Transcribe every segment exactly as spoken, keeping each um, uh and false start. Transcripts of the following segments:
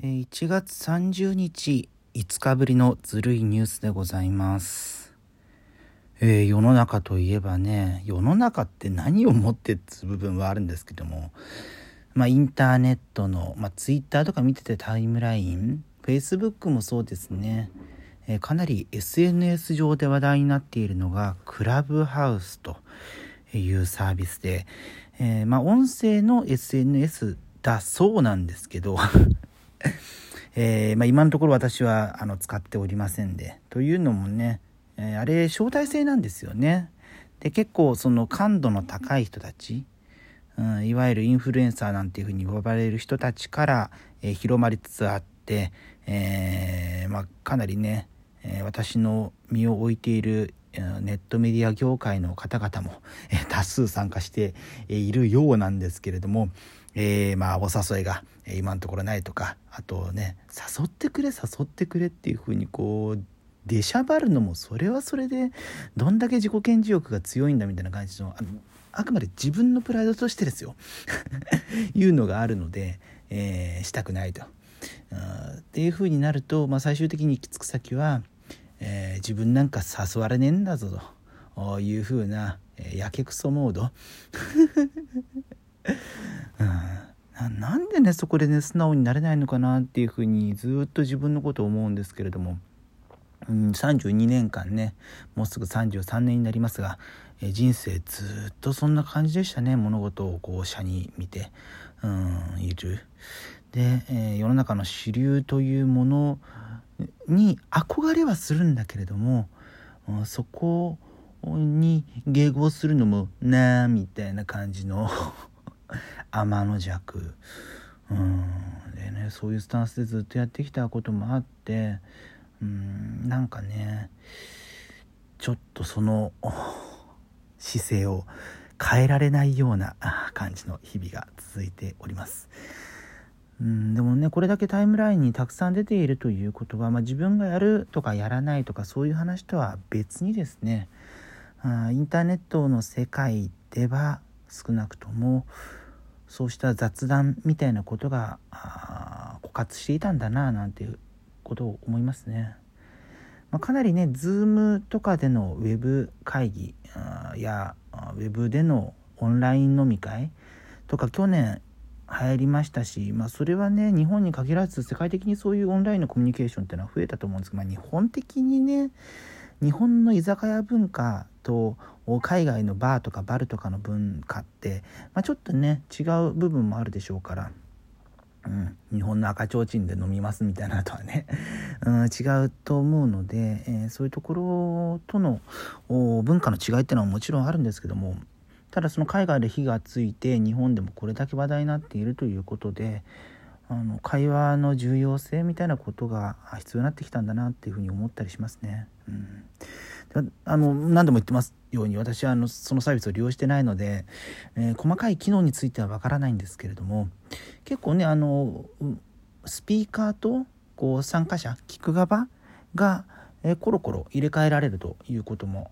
いちがつさんじゅうにち、いつかぶりのずるいニュースでございます、えー、世の中といえばね、世の中って何をもってって部分はあるんですけども、まあ、インターネットの、まあ、Twitter とか見ててタイムライン、Facebook もそうですね、えー、かなり エスエヌエス 上で話題になっているのがクラブハウスというサービスで、えーまあ、音声の エスエヌエス だそうなんですけどえーまあ、今のところ私はあの使っておりませんで、というのもね、えー、あれ招待制なんですよね。で、結構その感度の高い人たち、うん、いわゆるインフルエンサーなんていうふうに呼ばれる人たちから、えー、広まりつつあって、えーまあ、かなりね、えー、私の身を置いているネットメディア業界の方々も、えー、多数参加しているようなんですけれども、えー、まあお誘いが今のところないとか、あとね、誘ってくれ誘ってくれっていうふうにこう出しゃばるのも、それはそれでどんだけ自己顕示欲が強いんだみたいな感じの、 あの、あくまで自分のプライドとしてですよいうのがあるので、えー、したくないとっていうふうになると、まあ、最終的に行き着く先は、えー、自分なんか誘われねえんだぞというふうな、えー、やけくそモードうん、な, なんでねそこでね素直になれないのかなっていうふうにずっと自分のことを思うんですけれども、うん、さんじゅうにねんかんね、もうすぐさんじゅうさんねんになりますが、え人生ずっとそんな感じでしたね。物事をこう斜に見て、うん、いるで、えー、世の中の主流というものに憧れはするんだけれども、うん、そこに迎合するのもなーみたいな感じの天の弱、うんでね、そういうスタンスでずっとやってきたこともあって、うん、なんかねちょっとその姿勢を変えられないような感じの日々が続いております、うん、でもね、これだけタイムラインにたくさん出ているということは、まあ、自分がやるとかやらないとかそういう話とは別にですね、あ、インターネットの世界では少なくともそうした雑談みたいなことが枯渇していたんだななんていうことを思いますね、まあ、かなりね Zoom とかでのウェブ会議やウェブでのオンライン飲み会とか去年流行りましたし、まあ、それはね日本に限らず世界的にそういうオンラインのコミュニケーションっていうのは増えたと思うんですけど、まあ、日本的にね日本の居酒屋文化と海外のバーとかバルとかの文化って、まあ、ちょっとね違う部分もあるでしょうから、うん、日本の赤ちょうちんで飲みますみたいなとはね、うん、違うと思うので、えー、そういうところとの文化の違いっていうのはもちろんあるんですけども、ただその海外で火がついて日本でもこれだけ話題になっているということで、あの会話の重要性みたいなことが必要になってきたんだなっていうふうに思ったりしますね、うん、あの何度も言ってますように私はあのそのサービスを利用してないので、えー、細かい機能についてはわからないんですけれども、結構ねあのスピーカーとこう参加者聞く側が、えー、コロコロ入れ替えられるということも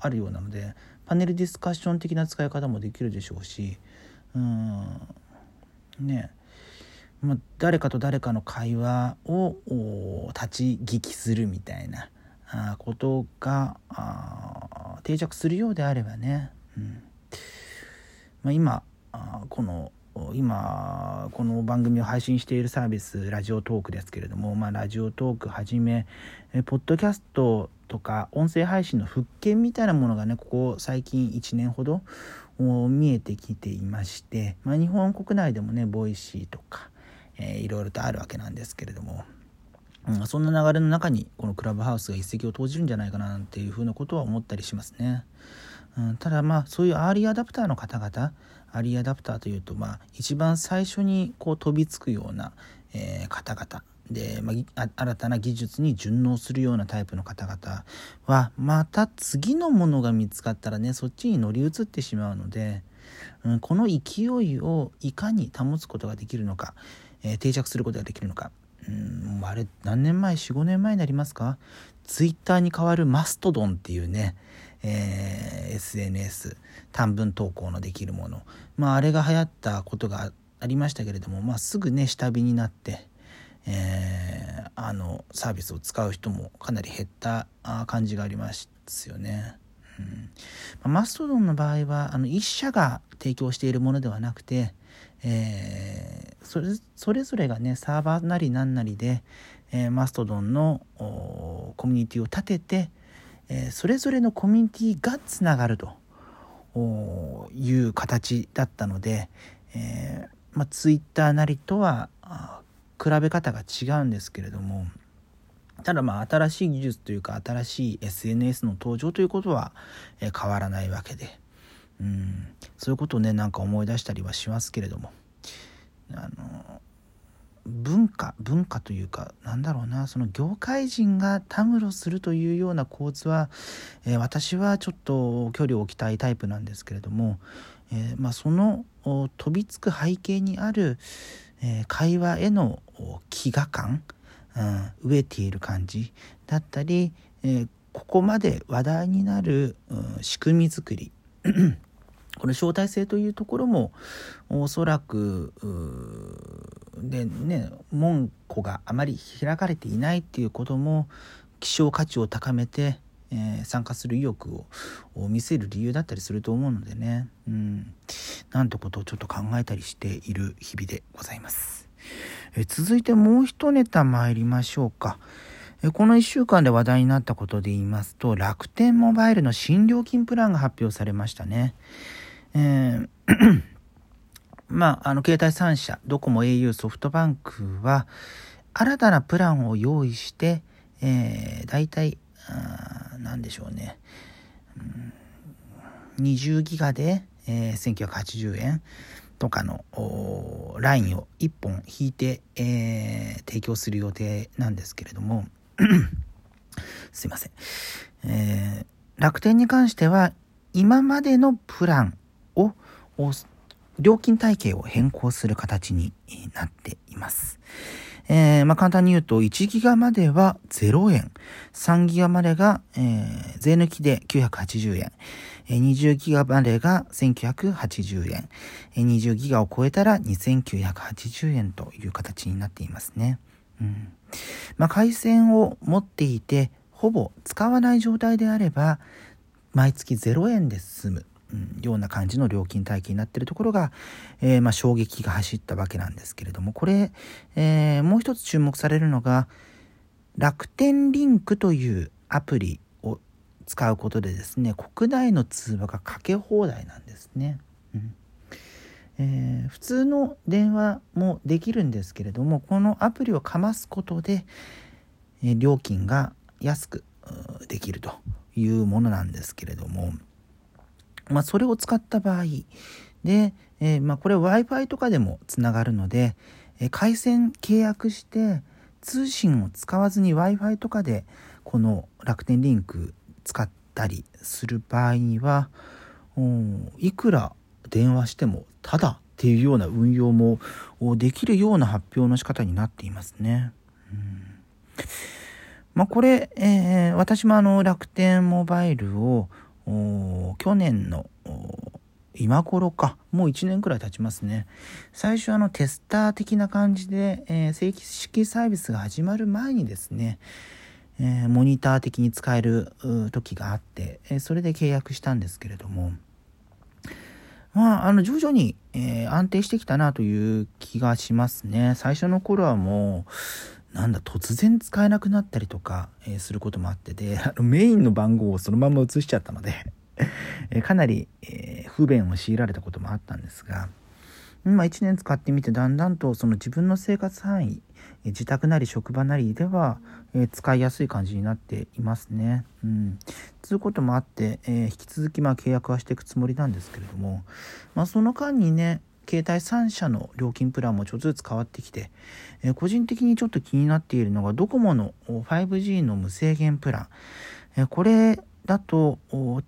あるようなので、パネルディスカッション的な使い方もできるでしょうし、うんねえまあ、誰かと誰かの会話を立ち聞きするみたいなことが定着するようであればね、うんまあ、今この今この番組を配信しているサービスラジオトークですけれども、まあ、ラジオトークはじめポッドキャストとか音声配信の復権みたいなものがねここ最近いちねんほど見えてきていまして、まあ、日本国内でもねボイシーとかえー、いろいろとあるわけなんですけれども、うん、そんな流れの中にこのクラブハウスが一石を投じるんじゃないかななんていうふうなことは思ったりしますね、うん、ただまあそういうアーリーアダプターの方々、アーリーアダプターというとまあ一番最初にこう飛びつくような、えー、方々で、まあ、新たな技術に順応するようなタイプの方々はまた次のものが見つかったらねそっちに乗り移ってしまうので、うん、この勢いをいかに保つことができるのか、えー、定着することができるのか、うん、あれ何年前 よん、ごねんまえになりますか、ツイッターに代わるマストドンっていうね、えー、エスエヌエス 短文投稿のできるもの、まあ、あれが流行ったことがありましたけれども、まあ、すぐね下火になって、えー、あのサービスを使う人もかなり減った感じがありますよね。うん、マストドンの場合はあの一社が提供しているものではなくて、えー、それ、それぞれがねサーバーなりなんなりで、えー、マストドンのコミュニティを立てて、えー、それぞれのコミュニティがつながるという形だったので、えーまあ、ツイッターなりとは比べ方が違うんですけれども、ただまあ新しい技術というか新しい エスエヌエス の登場ということは変わらないわけで、うん、そういうことをねなんか思い出したりはしますけれども、あの文化文化というかなんだろうな、その業界人がたむろするというような構図は、えー、私はちょっと距離を置きたいタイプなんですけれども、えーまあ、その飛びつく背景にある、えー、会話への飢餓感、うん、飢えている感じだったり、えー、ここまで話題になる、うん、仕組み作りこの招待制というところもおそらくでね門戸があまり開かれていないっていうことも希少価値を高めて、えー、参加する意欲を見せる理由だったりすると思うのでね、うん、なんてことをちょっと考えたりしている日々でございます。え続いてもう一ネタ参りましょうか。えこのいっしゅうかんで話題になったことで言いますと、楽天モバイルの新料金プランが発表されましたね。えーまあ、あの携帯さんしゃドコモ エーユー ソフトバンクは新たなプランを用意して、えー、大体何でしょうね、うん、にじゅうギガで、えー、せんきゅうひゃくはちじゅうえんとかのラインをいっぽん引いて、えー、提供する予定なんですけれどもすいません、えー、楽天に関しては今までのプランを料金体系を変更する形になっています。えーまあ、簡単に言うといちギガまではゼロえん、さんギガまでが、えー、税抜きできゅうひゃくはちじゅうえん、にじゅうギガまでがせんきゅうひゃくはちじゅうえん、にじゅうギガを超えたらにせんきゅうひゃくはちじゅうえんという形になっていますね。うんまあ、回線を持っていてほぼ使わない状態であれば毎月ゼロえんで済むような感じの料金体系になっているところが、えーまあ、衝撃が走ったわけなんですけれども、これ、えー、もう一つ注目されるのが楽天リンクというアプリを使うことでですね、国内の通話がかけ放題なんですね、うんえー、普通の電話もできるんですけれども、このアプリをかますことで、えー、料金が安くできるというものなんですけれども、まあ、それを使った場合で、えーまあ、これ Wi-Fi とかでもつながるので、えー、回線契約して通信を使わずに Wi-Fi とかでこの楽天リンク使ったりする場合には、いくら電話してもタダっていうような運用もできるような発表の仕方になっていますね。うんまあ、これ、えー、私もあの楽天モバイルを去年の今頃かもういちねんくらい経ちますね。最初あのテスター的な感じで、えー、正式サービスが始まる前にですね、えー、モニター的に使える時があって、えー、それで契約したんですけれども、まあ、あの徐々に、えー、安定してきたなという気がしますね。最初の頃はもうなんだ突然使えなくなったりとか、えー、することもあってで、あのメインの番号をそのまま移しちゃったので、えー、かなり、えー、不便を強いられたこともあったんですが、まあ、いちねん使ってみてだんだんとその自分の生活範囲、えー、自宅なり職場なりでは、えー、使いやすい感じになっていますね。うん、そういうこともあって、えー、引き続きまあ契約はしていくつもりなんですけれども、まあ、その間にね携帯さんしゃの料金プランもちょっとずつ変わってきて、えー、個人的にちょっと気になっているのがドコモの ファイブジー の無制限プラン、えー、これだと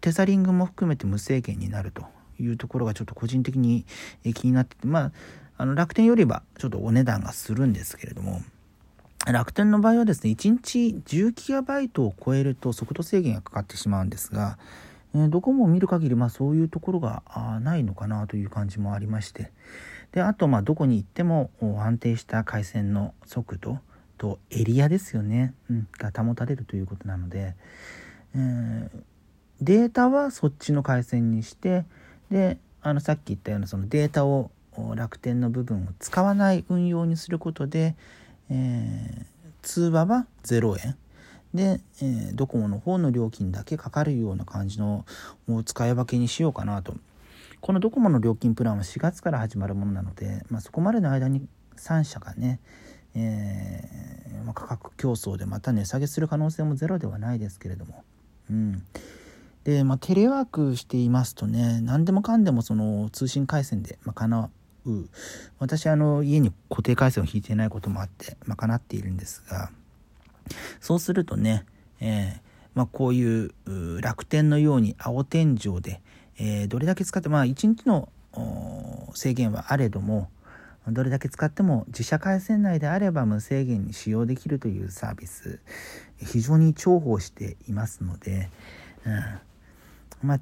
テザリングも含めて無制限になるというところがちょっと個人的に気になってて、まあ、あの楽天よりはちょっとお値段がするんですけれども、楽天の場合はですねいちにち じゅうギガバイト を超えると速度制限がかかってしまうんですが、ドコモを見る限り、まあ、そういうところがないのかなという感じもありまして、であとまあどこに行っても安定した回線の速度とエリアですよね、うん、が保たれるということなので、えー、データはそっちの回線にして、であのさっき言ったようなそのデータを楽天の部分を使わない運用にすることで、えー、通話はゼロえんで、えー、ドコモの方の料金だけかかるような感じの使い分けにしようかなと。このドコモの料金プランはしがつから始まるものなので、まあ、そこまでの間にさんしゃがね、えーまあ、価格競争でまた値下げする可能性もゼロではないですけれども、うん、で、まあ、テレワークしていますとね、何でもかんでもその通信回線で賄う。私あの家に固定回線を引いていないこともあって賄っているんですが、そうするとね、えーまあ、こういう楽天のように青天井でえー、どれだけ使って、まあいちにちの制限はあれども、どれだけ使っても自社回線内であれば無制限に使用できるというサービス、非常に重宝していますので、うん、まあ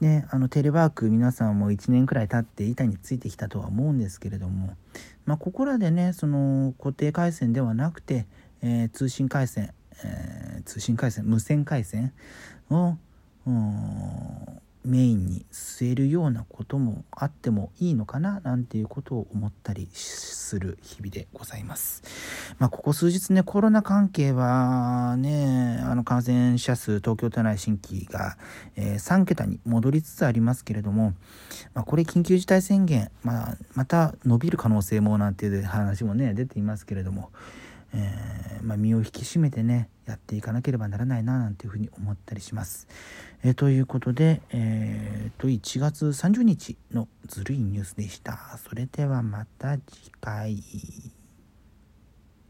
ね、あのテレワーク皆さんもいちねんくらい経って板についてきたとは思うんですけれども、まあ、ここらでね、その固定回線ではなくて、えー、通信回線、えー、通信回線無線回線をメインに据えるようなこともあってもいいのかな、なんていうことを思ったりする日々でございます。まあ、ここ数日ね、コロナ関係はね、あの感染者数、東京都内新規が、えー、さんけたに戻りつつありますけれども、まあ、これ緊急事態宣言、まあ、また伸びる可能性もなんていう話もね出ていますけれども、えーまあ、身を引き締めてねやっていかなければならないな、なんていうふうに思ったりします、えー、ということで、えー、といちがつさんじゅうにちのずるいニュースでした。それではまた次回。